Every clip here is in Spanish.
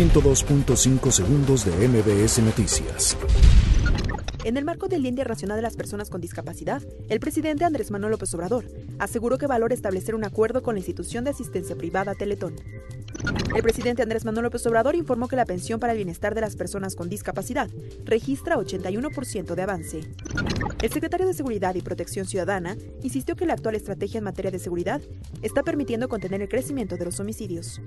102.5 segundos de MBS Noticias. En el marco del Día Internacional de las Personas con Discapacidad, el presidente Andrés Manuel López Obrador aseguró que valora establecer un acuerdo con la institución de asistencia privada Teletón. El presidente Andrés Manuel López Obrador informó que la pensión para el bienestar de las personas con discapacidad registra 81% de avance. El secretario de Seguridad y Protección Ciudadana insistió que la actual estrategia en materia de seguridad está permitiendo contener el crecimiento de los homicidios.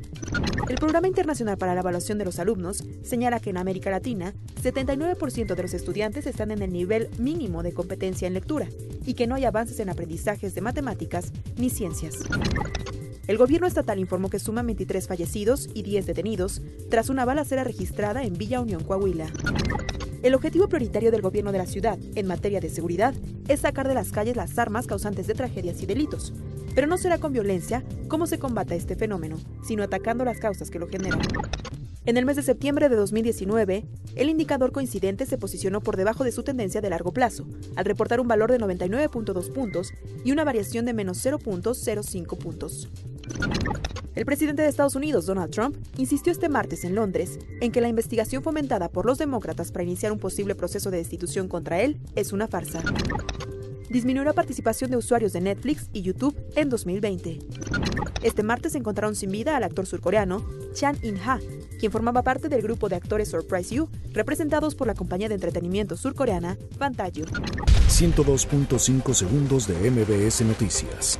El Programa Internacional para la Evaluación de los Alumnos señala que en América Latina, 79% de los estudiantes están en el nivel mínimo de competencia en lectura y que no hay avances en aprendizajes de matemáticas ni ciencias. El gobierno estatal informó que suman 23 fallecidos y 10 detenidos tras una balacera registrada en Villa Unión, Coahuila. El objetivo prioritario del gobierno de la ciudad en materia de seguridad es sacar de las calles las armas causantes de tragedias y delitos, pero no será con violencia como se combata este fenómeno, sino atacando las causas que lo generan. En el mes de septiembre de 2019, el indicador coincidente se posicionó por debajo de su tendencia de largo plazo, al reportar un valor de 99.2 puntos y una variación de menos 0.05 puntos. El presidente de Estados Unidos, Donald Trump, insistió este martes en Londres en que la investigación fomentada por los demócratas para iniciar un posible proceso de destitución contra él es una farsa. Disminuyó la participación de usuarios de Netflix y YouTube en 2020. Este martes encontraron sin vida al actor surcoreano Chan In-ha, quien formaba parte del grupo de actores Surprise U, representados por la compañía de entretenimiento surcoreana Fantagio. 102.5 segundos de MBS Noticias.